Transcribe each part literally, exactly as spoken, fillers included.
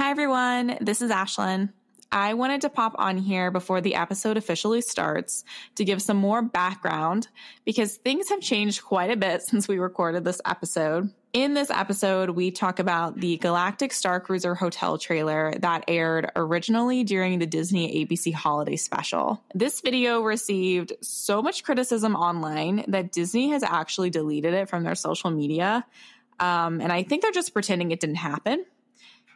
Hi, everyone. This is Ashlyn. I wanted to pop on here before the episode officially starts to give some more background because things have changed quite a bit since we recorded this episode. In this episode, we talk about the Galactic Starcruiser hotel trailer that aired originally during the Disney A B C holiday special. This video received so much criticism online that Disney has actually deleted it from their social media, um, and I think they're just pretending it didn't happen.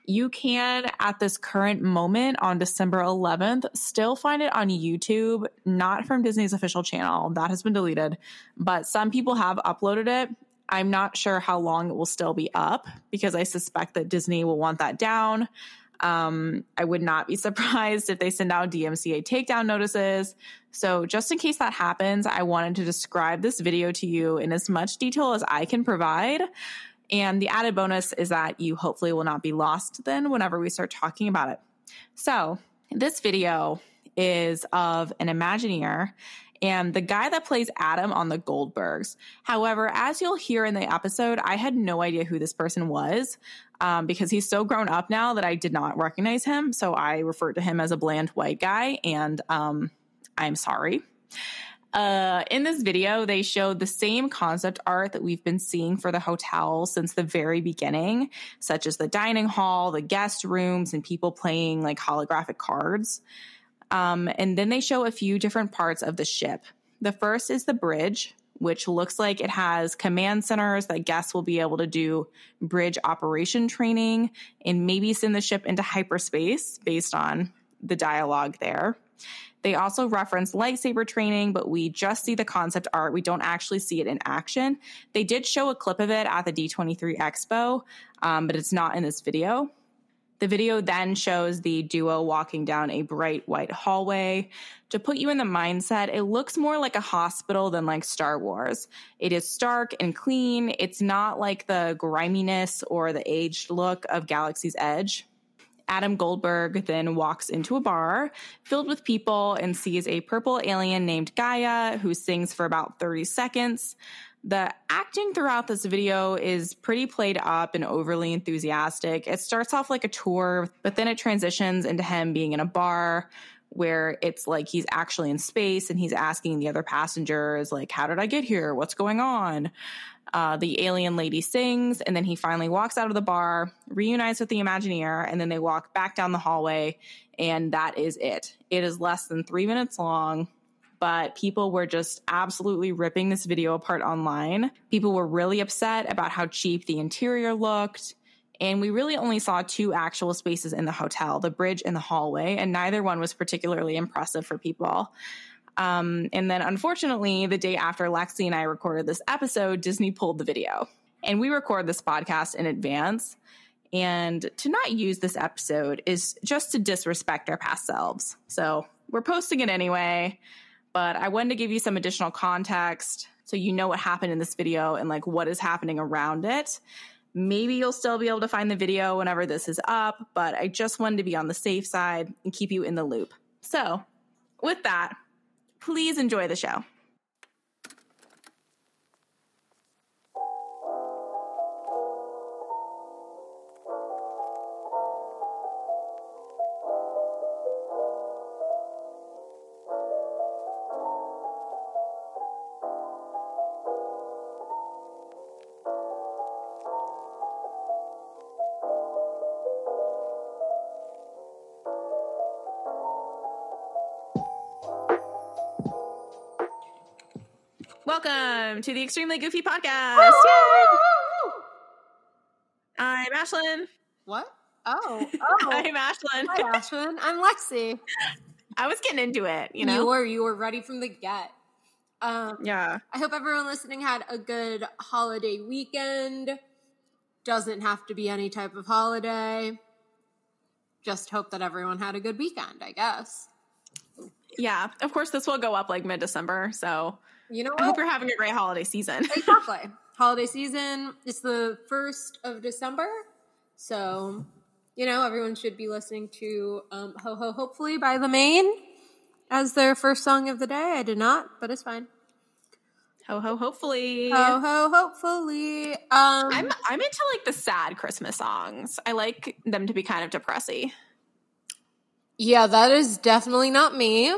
You can, at this current moment on December eleventh, still find it on YouTube, not from Disney's official channel. That has been deleted, but some people have uploaded it. I'm not sure how long it will still be up because I suspect that Disney will want that down. Um, I would not be surprised if they send out D M C A takedown notices. So just in case that happens, I wanted to describe this video to you in as much detail as I can provide. And the added bonus is that you hopefully will not be lost then whenever we start talking about it. So this video is of an Imagineer and the guy that plays Adam on the Goldbergs. However, as you'll hear in the episode, I had no idea who this person was um, because he's so grown up now that I did not recognize him. So I referred to him as a bland white guy, and um, I'm sorry. Uh, in this video, they showed the same concept art that we've been seeing for the hotel since the very beginning, such as the dining hall, the guest rooms, and people playing like holographic cards. Um, and then they show a few different parts of the ship. The first is the bridge, which looks like it has command centers that guests will be able to do bridge operation training and maybe send the ship into hyperspace based on the dialogue there. They also reference lightsaber training, but we just see the concept art. We don't actually see it in action. They did show a clip of it at the D twenty-three Expo, um, but it's not in this video. The video then shows the duo walking down a bright white hallway. To put you in the mindset, it looks more like a hospital than like Star Wars. It is stark and clean. It's not like the griminess or the aged look of Galaxy's Edge. Adam Goldberg then walks into a bar filled with people and sees a purple alien named Gaia who sings for about thirty seconds. The acting throughout this video is pretty played up and overly enthusiastic. It starts off like a tour, but then it transitions into him being in a bar where it's like he's actually in space and he's asking the other passengers, like, how did I get here? What's going on? Uh, the alien lady sings, and then he finally walks out of the bar, reunites with the Imagineer, and then they walk back down the hallway, and that is it. It is less than three minutes long, but people were just absolutely ripping this video apart online. People were really upset about how cheap the interior looked, and we really only saw two actual spaces in the hotel, the bridge and the hallway, and neither one was particularly impressive for people. Um, and then, unfortunately, the day after Lexi and I recorded this episode, Disney pulled the video. And we record this podcast in advance. And to not use this episode is just to disrespect our past selves. So we're posting it anyway. But I wanted to give you some additional context so you know what happened in this video and, like, what is happening around it. Maybe you'll still be able to find the video whenever this is up. But I just wanted to be on the safe side and keep you in the loop. So with that, please enjoy the show. Welcome to the Extremely Goofy Podcast. Woo! I'm Ashlyn. What? Oh, oh. I'm Ashlyn. Hi, Ashlyn. I'm Lexi. I was getting into it, you know. You were, you were ready from the get. Um, yeah. I hope everyone listening had a good holiday weekend. Doesn't have to be any type of holiday. Just hope that everyone had a good weekend, I guess. Yeah. Of course, this will go up like mid-December, so... You know what? I hope you're having a great holiday season. Exactly. Holiday season. It's the first of December. So, you know, everyone should be listening to um, Ho Ho Hopefully by The Maine as their first song of the day. I did not, but it's fine. Ho ho hopefully. Ho ho hopefully. Um, I'm I'm into like the sad Christmas songs. I like them to be kind of depressy. Yeah, that is definitely not me.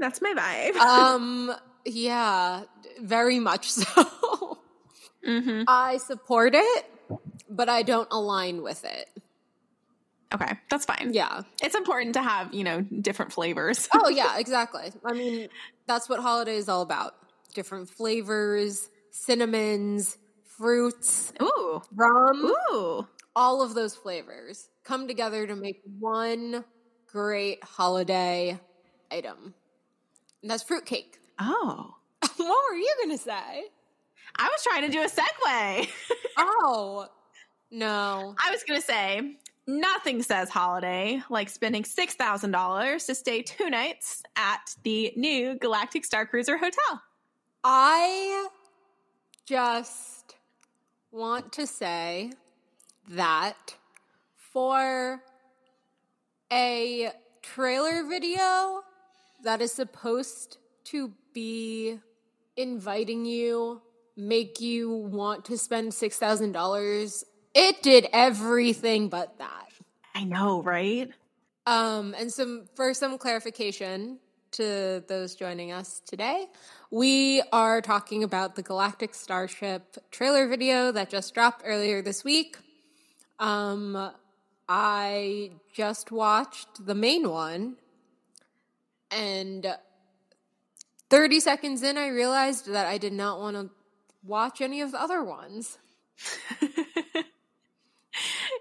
That's my vibe. um, yeah, very much so. Mm-hmm. I support it, but I don't align with it. Okay, that's fine. Yeah. It's important to have, you know, different flavors. Oh, yeah, exactly. I mean, that's what holiday is all about. Different flavors, cinnamons, fruits, ooh, rum, ooh, all of those flavors come together to make one great holiday item. And that's fruitcake. Oh. What were you going to say? I was trying to do a segue. Oh. No. I was going to say... nothing says holiday like spending six thousand dollars to stay two nights at the new Galactic Starcruiser Hotel. I just want to say that for a trailer video that is supposed to be inviting you, make you want to spend six thousand dollars, it did everything but that. I know, right? Um, and some for some clarification to those joining us today, we are talking about the Galactic Starship trailer video that just dropped earlier this week. Um, I just watched the main one, and thirty seconds in, I realized that I did not want to watch any of the other ones.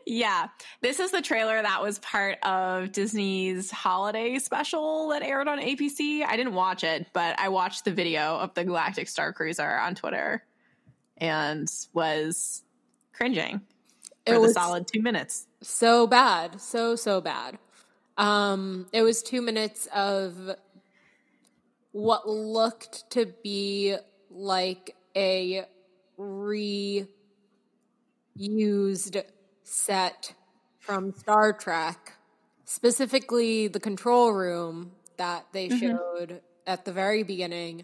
Yeah, this is the trailer that was part of Disney's holiday special that aired on A B C. I didn't watch it, but I watched the video of the Galactic Starcruiser on Twitter and was cringing for the solid two minutes. So bad. So, so bad. Um, it was two minutes of what looked to be like a reused set from Star Trek, specifically the control room that they mm-hmm. showed at the very beginning.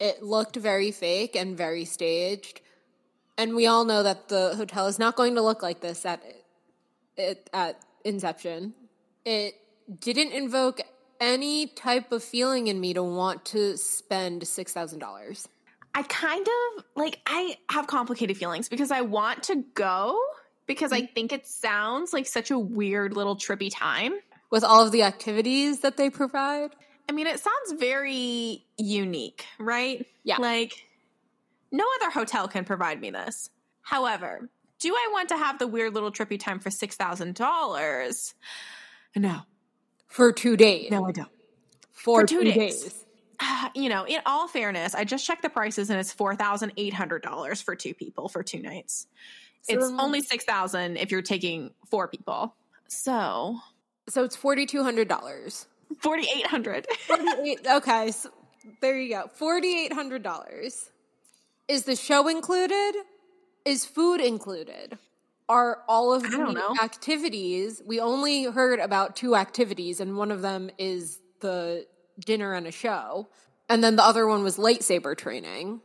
It looked very fake and very staged, and we all know that the hotel is not going to look like this at it at inception. It didn't invoke any type of feeling in me to want to spend six thousand dollars. I kind of like I have complicated feelings because I want to go because I think it sounds like such a weird little trippy time. With all of the activities that they provide? I mean, it sounds very unique, right? Yeah. Like, no other hotel can provide me this. However, do I want to have the weird little trippy time for six thousand dollars? No. For two days. No, I don't. For, for two, two days. days. You know, in all fairness, I just checked the prices and it's four thousand eight hundred dollars for two people for two nights. So it's only six thousand dollars if you're taking four people. So so it's four thousand two hundred dollars. four thousand eight hundred dollars. forty-eight, okay, so there you go. four thousand eight hundred dollars. Is the show included? Is food included? Are all of the activities? We only heard about two activities, and one of them is the dinner and a show. And then the other one was lightsaber training.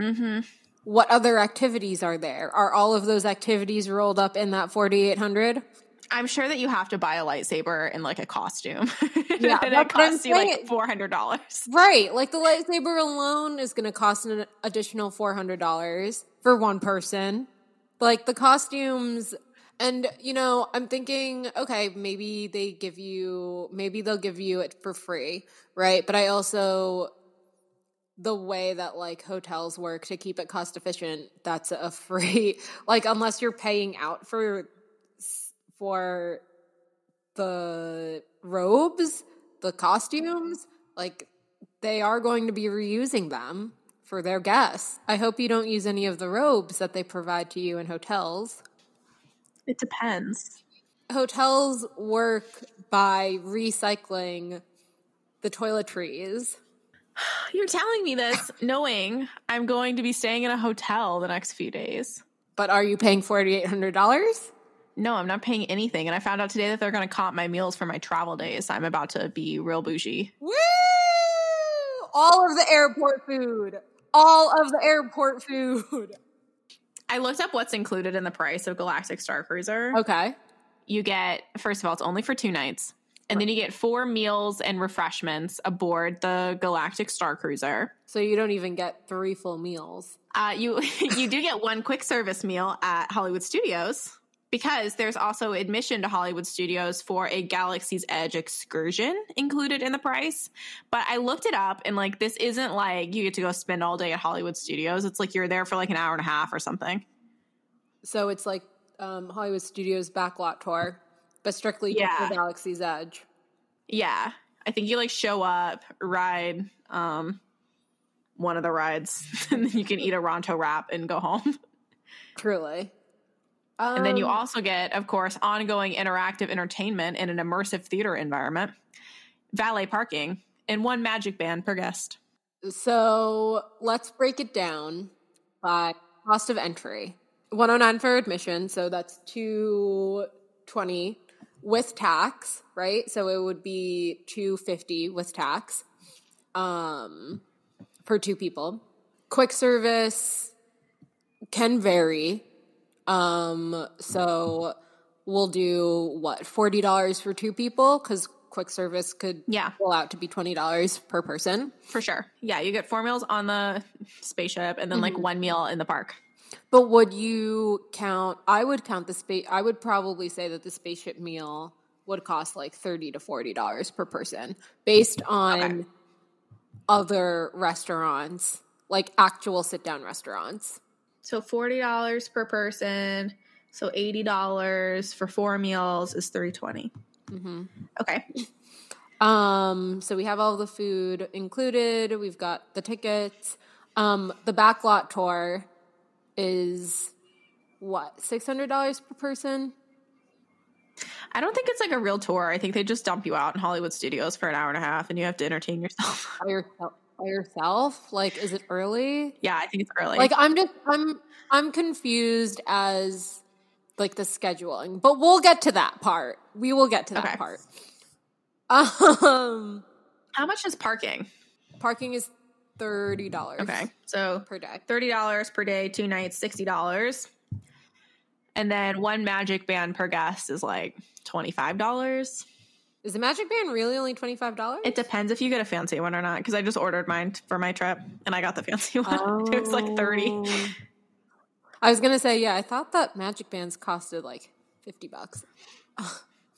Mm-hmm. What other activities are there? Are all of those activities rolled up in that forty-eight hundred dollars? I'm sure that you have to buy a lightsaber in like a costume. Yeah, and it costs you like four hundred dollars. Right. Like the lightsaber alone is going to cost an additional four hundred dollars for one person. Like the costumes, and you know, I'm thinking, okay, maybe they give you, maybe they'll give you it for free, right? But I also... the way that like hotels work to keep it cost efficient, that's a free, like unless you're paying out for for the robes, the costumes, like they are going to be reusing them for their guests. I hope you don't use any of the robes that they provide to you in hotels. It depends. Hotels work by recycling the toiletries. You're telling me this knowing I'm going to be staying in a hotel the next few days. But are you paying four thousand eight hundred dollars? No, I'm not paying anything. And I found out today that they're going to comp my meals for my travel days. So I'm about to be real bougie. Woo! All of the airport food. all of the airport food. I looked up what's included in the price of Galactic Starcruiser. Okay. You get, first of all, it's only for two nights. And right. then you get four meals and refreshments aboard the Galactic Starcruiser. So you don't even get three full meals. Uh, you you do get one quick service meal at Hollywood Studios, because there's also admission to Hollywood Studios for a Galaxy's Edge excursion included in the price. But I looked it up, and, like, this isn't like you get to go spend all day at Hollywood Studios. It's like you're there for, like, an hour and a half or something. So it's like um, Hollywood Studios backlot tour, but strictly yeah. just the Galaxy's Edge. Yeah. I think you, like, show up, ride um, one of the rides, and then you can eat a Ronto wrap and go home. Truly. Um, and then you also get, of course, ongoing interactive entertainment in an immersive theater environment, valet parking, and one magic band per guest. So let's break it down by cost of entry. one hundred nine dollars for admission, so that's two hundred twenty dollars with tax, right? So it would be two hundred fifty dollars with tax um, for two people. Quick service can vary. Um, so we'll do what, forty dollars for two people? Cause quick service could yeah. pull out to be twenty dollars per person. For sure. Yeah. You get four meals on the spaceship and then mm-hmm. like one meal in the park. But would you count, I would count the space, I would probably say that the spaceship meal would cost like thirty to forty dollars per person based on okay. other restaurants, like actual sit down restaurants. So forty dollars per person, so eighty dollars for four meals is three hundred twenty dollars. Mm-hmm. Okay. Um, so we have all the food included. We've got the tickets. Um, the backlot tour is what, six hundred dollars per person? I don't think it's like a real tour. I think they just dump you out in Hollywood Studios for an hour and a half, and you have to entertain yourself. By yourself. By yourself? Like, is it early? Yeah, I think it's early. Like, I'm just, I'm, I'm confused as, like, the scheduling. But we'll get to that part. We will get to that okay. part. Um, How much is parking? Parking is thirty dollars. Okay, so per day. thirty dollars per day, two nights, sixty dollars. And then one magic band per guest is, like, twenty-five dollars. Is the magic band really only twenty-five dollars? It depends if you get a fancy one or not, because I just ordered mine for my trip, and I got the fancy one. Oh. It was like thirty dollars. I was going to say, yeah, I thought that magic bands costed like fifty bucks.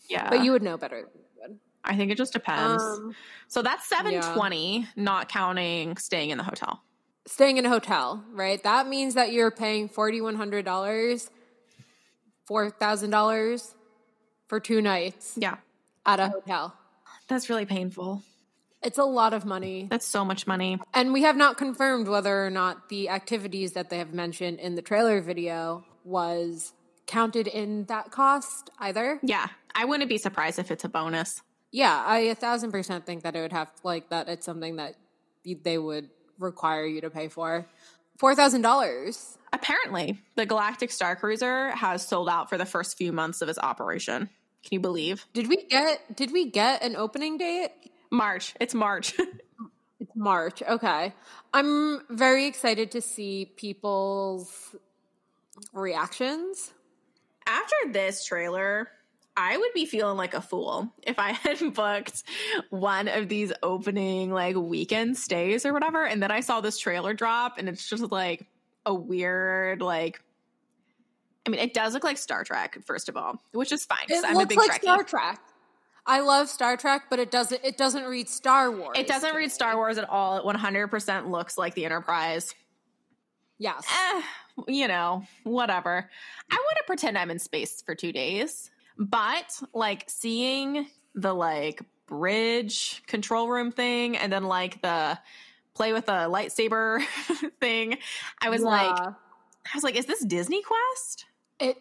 Yeah. But you would know better than you. I think it just depends. Um, so that's seven hundred twenty dollars, yeah. not counting staying in the hotel. Staying in a hotel, right? That means that you're paying four thousand one hundred dollars, four thousand dollars for two nights. Yeah. At a hotel. That's really painful. It's a lot of money. That's so much money. And we have not confirmed whether or not the activities that they have mentioned in the trailer video was counted in that cost either. Yeah. I wouldn't be surprised if it's a bonus. Yeah. I a thousand percent think that it would have, like, that it's something that they would require you to pay for. four thousand dollars. Apparently, the Galactic Starcruiser has sold out for the first few months of its operation. Can you believe? Did we get did we get an opening date? March. It's March. It's March. Okay. I'm very excited to see people's reactions. After this trailer, I would be feeling like a fool if I had booked one of these opening, like, weekend stays or whatever, and then I saw this trailer drop, and it's just like a weird, like, I mean, it does look like Star Trek, first of all, which is fine. It I'm looks a big like Trekkie. Star Trek. I love Star Trek, but it doesn't. It doesn't read Star Wars. It doesn't read Star Wars at all. It one hundred percent looks like the Enterprise. Yes. Eh, you know, whatever. I want to pretend I'm in space for two days, but, like, seeing the, like, bridge control room thing, and then, like, the play with a lightsaber thing, I was yeah. like, I was like, is this Disney Quest? It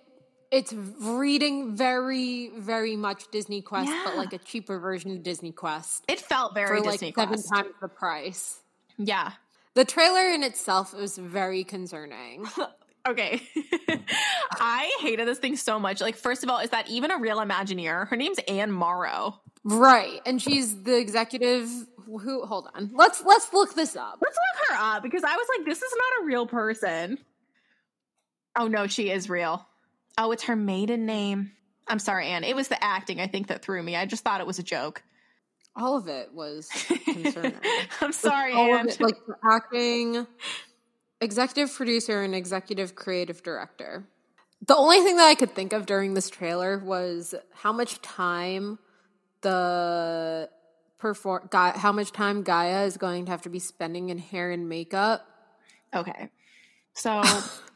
it's reading very, very much Disney Quest, yeah. but like a cheaper version of Disney Quest. It felt very for Disney like Quest. Seven times the price. Yeah. The trailer in itself was very concerning. Okay. I hated this thing so much. Like, first of all, is that even a real Imagineer? Her name's Anne Morrow. Right. And she's the executive who? Hold on. Let's let's look this up. Let's look her up because I was like, this is not a real person. Oh no, she is real. Oh, it's her maiden name. I'm sorry, Anne. It was the acting, I think, that threw me. I just thought it was a joke. All of it was concerning. I'm sorry, Anne. It, like the acting, executive producer, and executive creative director. The only thing that I could think of during this trailer was how much time the perform Ga- how much time Gaia is going to have to be spending in hair and makeup. Okay. So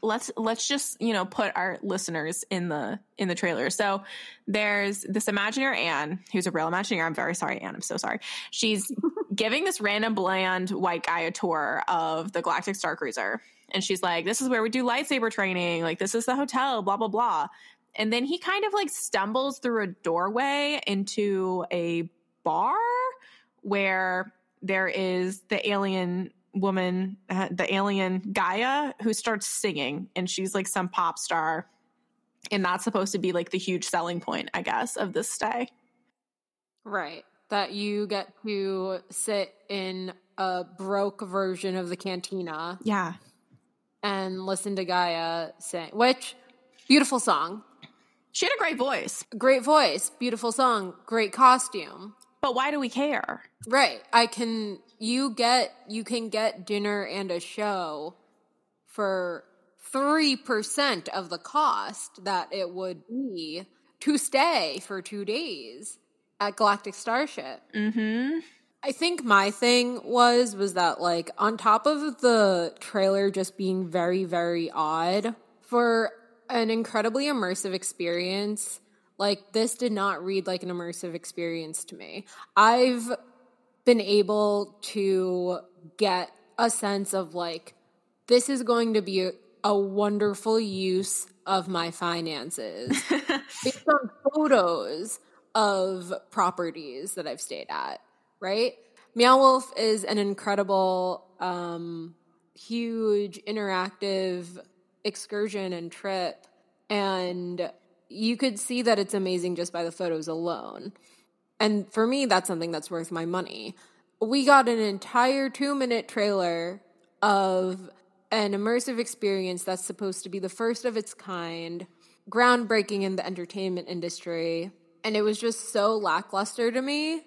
let's let's just, you know, put our listeners in the in the trailer. So there's this imaginary Anne, who's a real imaginary. I'm very sorry, Anne. I'm so sorry. She's giving this random bland white Gaia tour of the Galactic Starcruiser. And she's like, this is where we do lightsaber training. Like, this is the hotel, blah, blah, blah. And then he kind of like stumbles through a doorway into a bar where there is the alien woman, uh, the alien Gaia, who starts singing, and she's like some pop star, and that's supposed to be like the huge selling point, I guess, of this day. Right, that you get to sit in a broke version of the cantina, yeah, and listen to Gaia sing, which, beautiful song. She had a great voice. Great voice, beautiful song, great costume. But why do we care? Right. I can you get you can get dinner and a show for three percent of the cost that it would be to stay for two days at Galactic Starship. Mm-hmm. I think my thing was was that, like, on top of the trailer just being very, very odd for an incredibly immersive experience, like, this did not read like an immersive experience to me. I've been able to get a sense of, like, this is going to be a, a wonderful use of my finances based on photos of properties that I've stayed at, right? Meow Wolf is an incredible, um, huge, interactive excursion and trip, and you could see that it's amazing just by the photos alone. And for me, that's something that's worth my money. We got an entire two-minute trailer of an immersive experience that's supposed to be the first of its kind, groundbreaking in the entertainment industry, and it was just so lackluster to me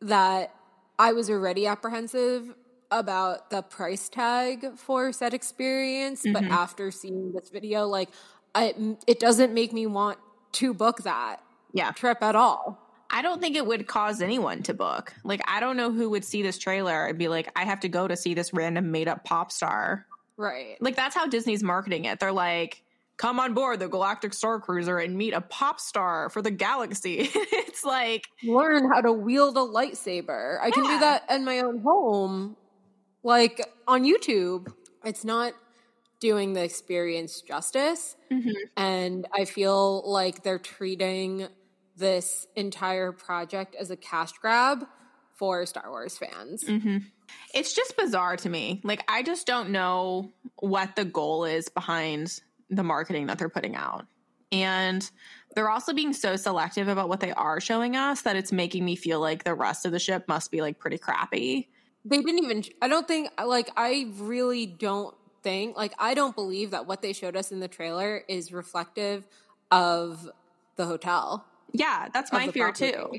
that I was already apprehensive about the price tag for said experience, mm-hmm. but after seeing this video, like, I, it doesn't make me want to book that yeah. trip at all. I don't think it would cause anyone to book. Like, I don't know who would see this trailer and be like, I have to go to see this random made-up pop star. Right. Like, that's how Disney's marketing it. They're like, come on board the Galactic Starcruiser and meet a pop star for the galaxy. It's like, learn how to wield a lightsaber. I yeah. can do that in my own home, like, on YouTube. It's not doing the experience justice, mm-hmm. and I feel like they're treating this entire project as a cash grab for Star Wars fans. Mm-hmm. It's just bizarre to me. Like, I just don't know what the goal is behind the marketing that they're putting out. And they're also being so selective about what they are showing us that it's making me feel like the rest of the ship must be, like, pretty crappy. They didn't even, I don't think, like, I really don't thing. Like, I don't believe that what they showed us in the trailer is reflective of the hotel. Yeah, that's my fear too.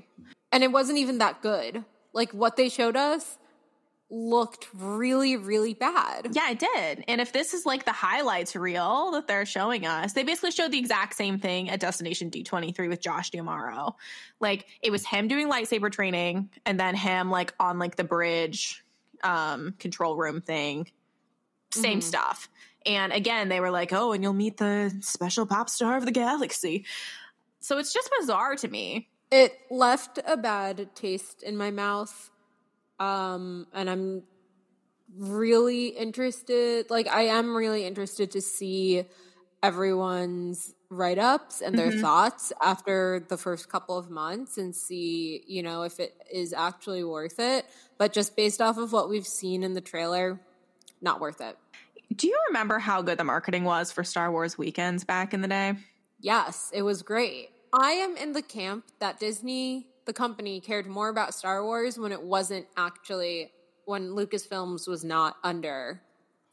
And it wasn't even that good. Like, what they showed us looked really, really bad. Yeah, it did. And if this is like the highlights reel that they're showing us, they basically showed the exact same thing at Destination D twenty-three with Josh D'Amaro. Like, it was him doing lightsaber training and then him, like, on, like, the bridge um, control room thing. Same mm. stuff. And again, they were like, oh, and you'll meet the special pop star of the galaxy. So it's just bizarre to me. It left a bad taste in my mouth. Um, and I'm really interested. Like, I am really interested to see everyone's write-ups and their mm-hmm. thoughts after the first couple of months and see, you know, if it is actually worth it. But just based off of what we've seen in the trailer, not worth it. Do you remember how good the marketing was for Star Wars Weekends back in the day? Yes, it was great. I am in the camp that Disney the company cared more about Star Wars when it wasn't actually, when Lucasfilms was not under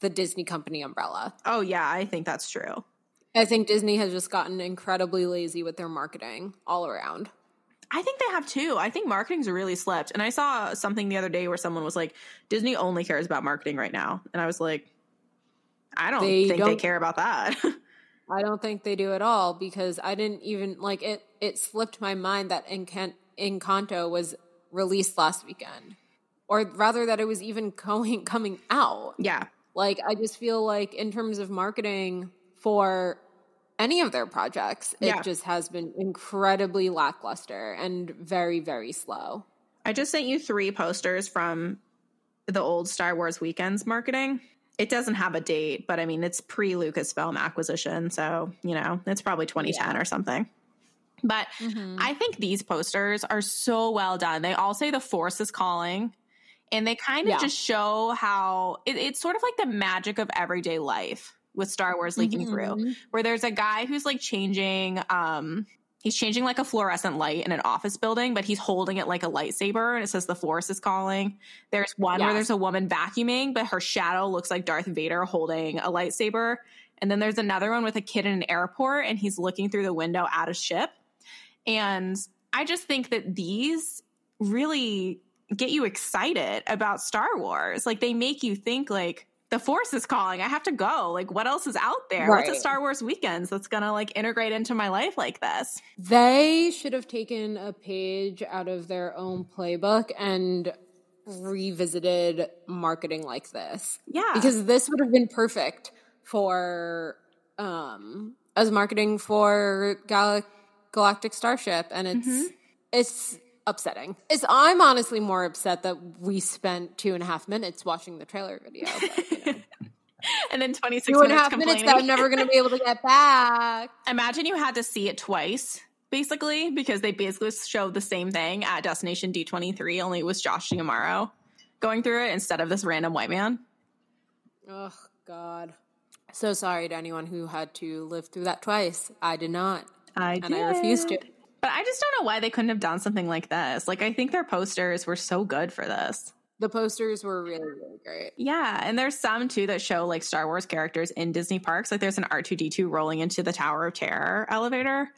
the Disney company umbrella. Oh, yeah, I think that's true. I think Disney has just gotten incredibly lazy with their marketing all around. I think they have too. I think marketing's really slipped. And I saw something the other day where someone was like, Disney only cares about marketing right now. And I was like, I don't they think don't, they care about that. I don't think they do at all, because I didn't even, like, it It slipped my mind that Encan- Encanto was released last weekend. Or rather that it was even going, coming out. Yeah. Like, I just feel like in terms of marketing for any of their projects, it yeah. just has been incredibly lackluster and very, very slow. I just sent you three posters from the old Star Wars Weekends marketing. It doesn't have a date, but I mean, it's pre-Lucasfilm acquisition. So, you know, it's probably twenty ten yeah. or something. But mm-hmm. I think these posters are so well done. They all say the Force is calling. And they kind of yeah. just show how it, it's sort of like the magic of everyday life with Star Wars leaking mm-hmm. through, where there's a guy who's like changing, um, he's changing like a fluorescent light in an office building, but he's holding it like a lightsaber and it says the Force is calling. There's one yeah. where there's a woman vacuuming, but her shadow looks like Darth Vader holding a lightsaber. And then there's another one with a kid in an airport and he's looking through the window at a ship. And I just think that these really get you excited about Star Wars. Like, they make you think, like, the Force is calling. I have to go. Like, what else is out there? Right. What's a Star Wars Weekends that's going to, like, integrate into my life like this? They should have taken a page out of their own playbook and revisited marketing like this. Yeah. Because this would have been perfect for, um, as marketing for Gal- Galactic Starship. And it's, mm-hmm. it's, upsetting. It's, I'm honestly more upset that we spent two and a half minutes watching the trailer video. But, you know. And then twenty-six two and a half minutes that I'm never going to be able to get back. Imagine you had to see it twice, basically, because they basically showed the same thing at Destination D twenty-three, only it was Josh D'Amaro going through it instead of this random white man. Oh, God. So sorry to anyone who had to live through that twice. I did not. I did. And I refused to. But I just don't know why they couldn't have done something like this. Like, I think their posters were so good for this. The posters were really, really great. Yeah, and there's some, too, that show, like, Star Wars characters in Disney parks. Like, there's an R two D two rolling into the Tower of Terror elevator.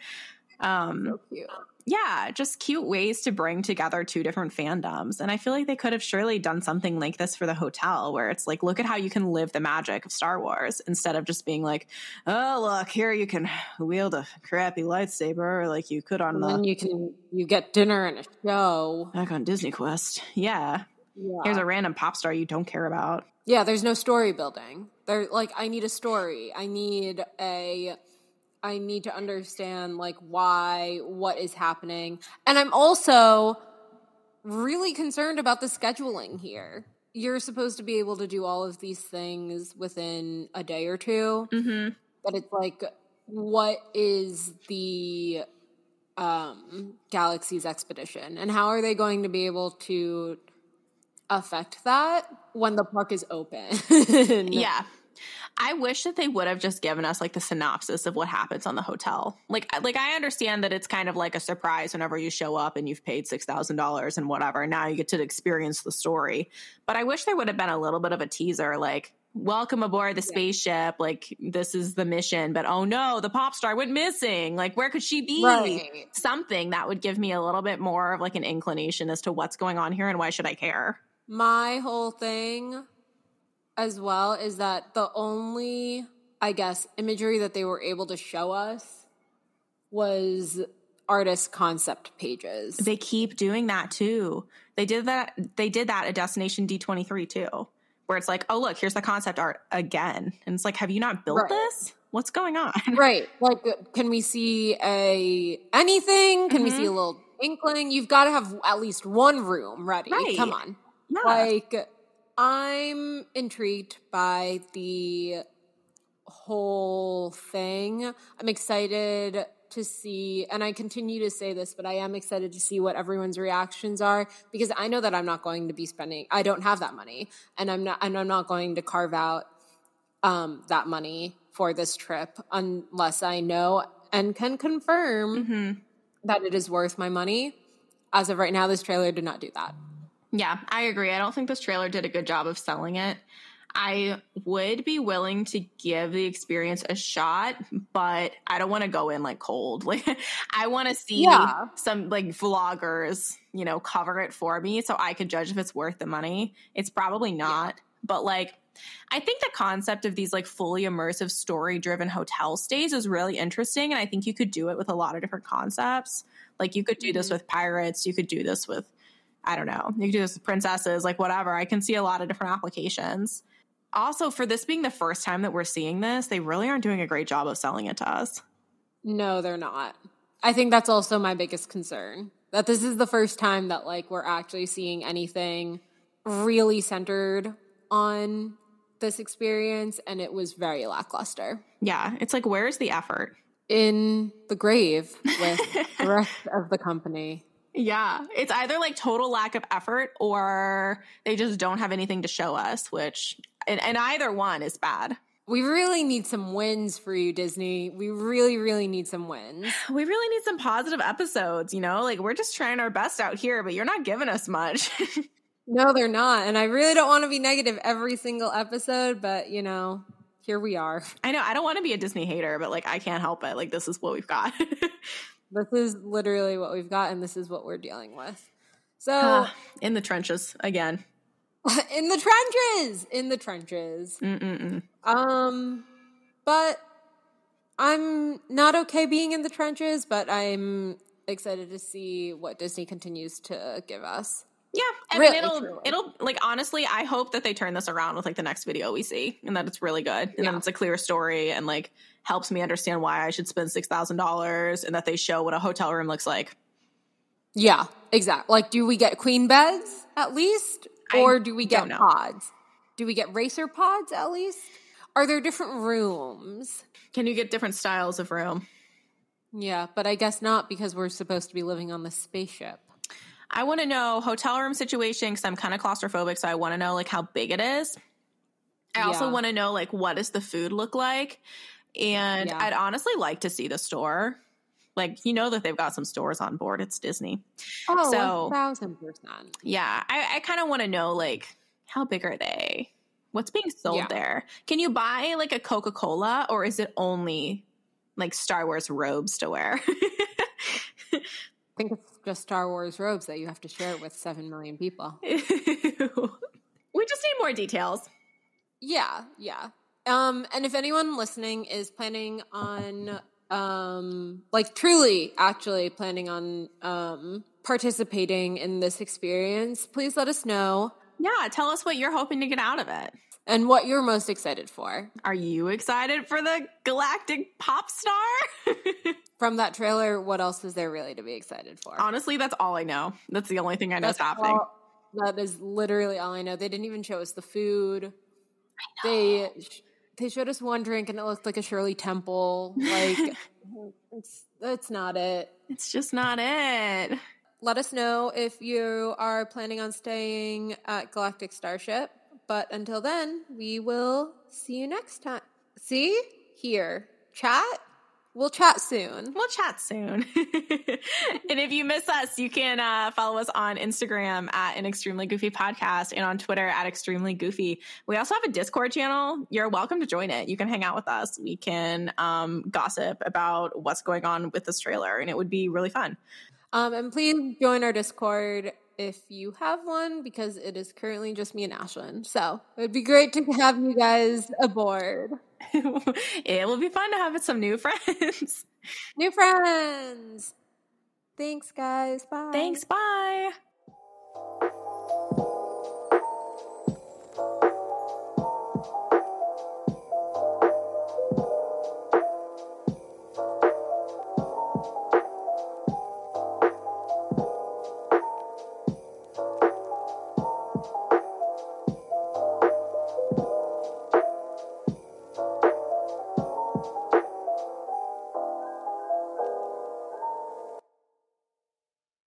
Um, so cute. Yeah, just cute ways to bring together two different fandoms. And I feel like they could have surely done something like this for the hotel, where it's like, look at how you can live the magic of Star Wars, instead of just being like, oh, look, here you can wield a crappy lightsaber like you could on and the... And you can you get dinner and a show. Back on Disney Quest. Yeah. yeah. Here's a random pop star you don't care about. Yeah, there's no story building. They're like, I need a story. I need a... I need to understand, like, why, what is happening. And I'm also really concerned about the scheduling here. You're supposed to be able to do all of these things within a day or two. Mm-hmm. But it's like, what is the um, Galaxy's expedition? And how are they going to be able to affect that when the park is open? Yeah. I wish that they would have just given us, like, the synopsis of what happens on the hotel. Like, like I understand that it's kind of like a surprise whenever you show up and you've paid six thousand dollars and whatever. Now you get to experience the story. But I wish there would have been a little bit of a teaser, like, welcome aboard the spaceship. Like, this is the mission. But, oh, no, the pop star went missing. Like, where could she be? Right. Something that would give me a little bit more of, like, an inclination as to what's going on here and why should I care. My whole thing as well is that the only, I guess, imagery that they were able to show us was artist concept pages. They keep doing that too. They did that they did that at Destination D twenty-three too, where it's like, oh, look, here's the concept art again. And it's like, have you not built right. this? What's going on? Right. Like, can we see a anything? Can mm-hmm. we see a little inkling? You've got to have at least one room ready. Right. Come on. Yeah. Like, I'm intrigued by the whole thing. I'm excited to see, and I continue to say this, but I am excited to see what everyone's reactions are, because I know that I'm not going to be spending, I don't have that money, and I'm not, and I'm not going to carve out um, that money for this trip unless I know and can confirm mm-hmm. that it is worth my money. as of right now, this trailer did not do that. Yeah, I agree. I don't think this trailer did a good job of selling it. I would be willing to give the experience a shot, but I don't want to go in like cold. Like I want to see yeah. some like vloggers, you know, cover it for me so I could judge if it's worth the money. It's probably not, yeah. but like I think the concept of these like fully immersive story-driven hotel stays is really interesting, and I think you could do it with a lot of different concepts. Like you could do this with pirates, you could do this with, I don't know, you could do this with princesses, like whatever. I can see a lot of different applications. Also, for this being the first time that we're seeing this, they really aren't doing a great job of selling it to us. No, they're not. I think that's also my biggest concern, that this is the first time that like we're actually seeing anything really centered on this experience, and it was very lackluster. Yeah, it's like, where's the effort? In the grave with the rest of the company. Yeah, it's either like total lack of effort or they just don't have anything to show us, which, and, and either one is bad. We really need some wins for you, Disney. We really, really need some wins. We really need some positive episodes, you know? Like, we're just trying our best out here, but you're not giving us much. No, they're not. And I really don't want to be negative every single episode, but, you know, here we are. I know. I don't want to be a Disney hater, but, like, I can't help it. Like, this is what we've got. This is literally what we've got, and this is what we're dealing with. So uh, in the trenches again. In the trenches! In the trenches. Mm-mm-mm. Um, but I'm not okay being in the trenches, but I'm excited to see what Disney continues to give us. Yeah, and really, it'll, truly. it'll, like, honestly, I hope that they turn this around with, like, the next video we see and that it's really good and yeah. that it's a clear story and, like, helps me understand why I should spend six thousand dollars and that they show what a hotel room looks like. Yeah, exactly. Like, do we get queen beds at least? Or I do we get pods? Do we get racer pods at least? Are there different rooms? Can you get different styles of room? Yeah, but I guess not because we're supposed to be living on the spaceship. I want to know hotel room situation because I'm kind of claustrophobic, so I want to know, like, how big it is. I yeah. also want to know, like, what does the food look like? And yeah. I'd honestly like to see the store. Like, you know that they've got some stores on board. It's Disney. Oh, so, one thousand percent. Yeah. I, I kind of want to know, like, how big are they? What's being sold yeah. there? Can you buy, like, a Coca-Cola, or is it only, like, Star Wars robes to wear? I think it's just Star Wars robes that you have to share with seven million people. Ew. We just need more details. Yeah, yeah. Um, and if anyone listening is planning on, um, like truly actually planning on um, participating in this experience, please let us know. Yeah, tell us what you're hoping to get out of it. And what you're most excited for. Are you excited for the galactic pop star? From that trailer, what else is there really to be excited for? Honestly, that's all I know. That's the only thing I know that's happening. All, that is literally all I know. They didn't even show us the food. I know. They, they showed us one drink, and it looked like a Shirley Temple. Like, it's, that's not it. It's just not it. Let us know if you are planning on staying at Galactic Starship. But until then, we will see you next time. See? Here. Chat? We'll chat soon. We'll chat soon. And if you miss us, you can uh, follow us on Instagram at An Extremely Goofy Podcast and on Twitter at Extremely Goofy. We also have a Discord channel. You're welcome to join it. You can hang out with us. We can um, gossip about what's going on with this trailer, and it would be really fun. Um, and please join our Discord if you have one, because it is currently just me and Ashlyn. So it would be great to have you guys aboard. It will be fun to have some new friends. New friends. Thanks, guys. Bye. Thanks. Bye.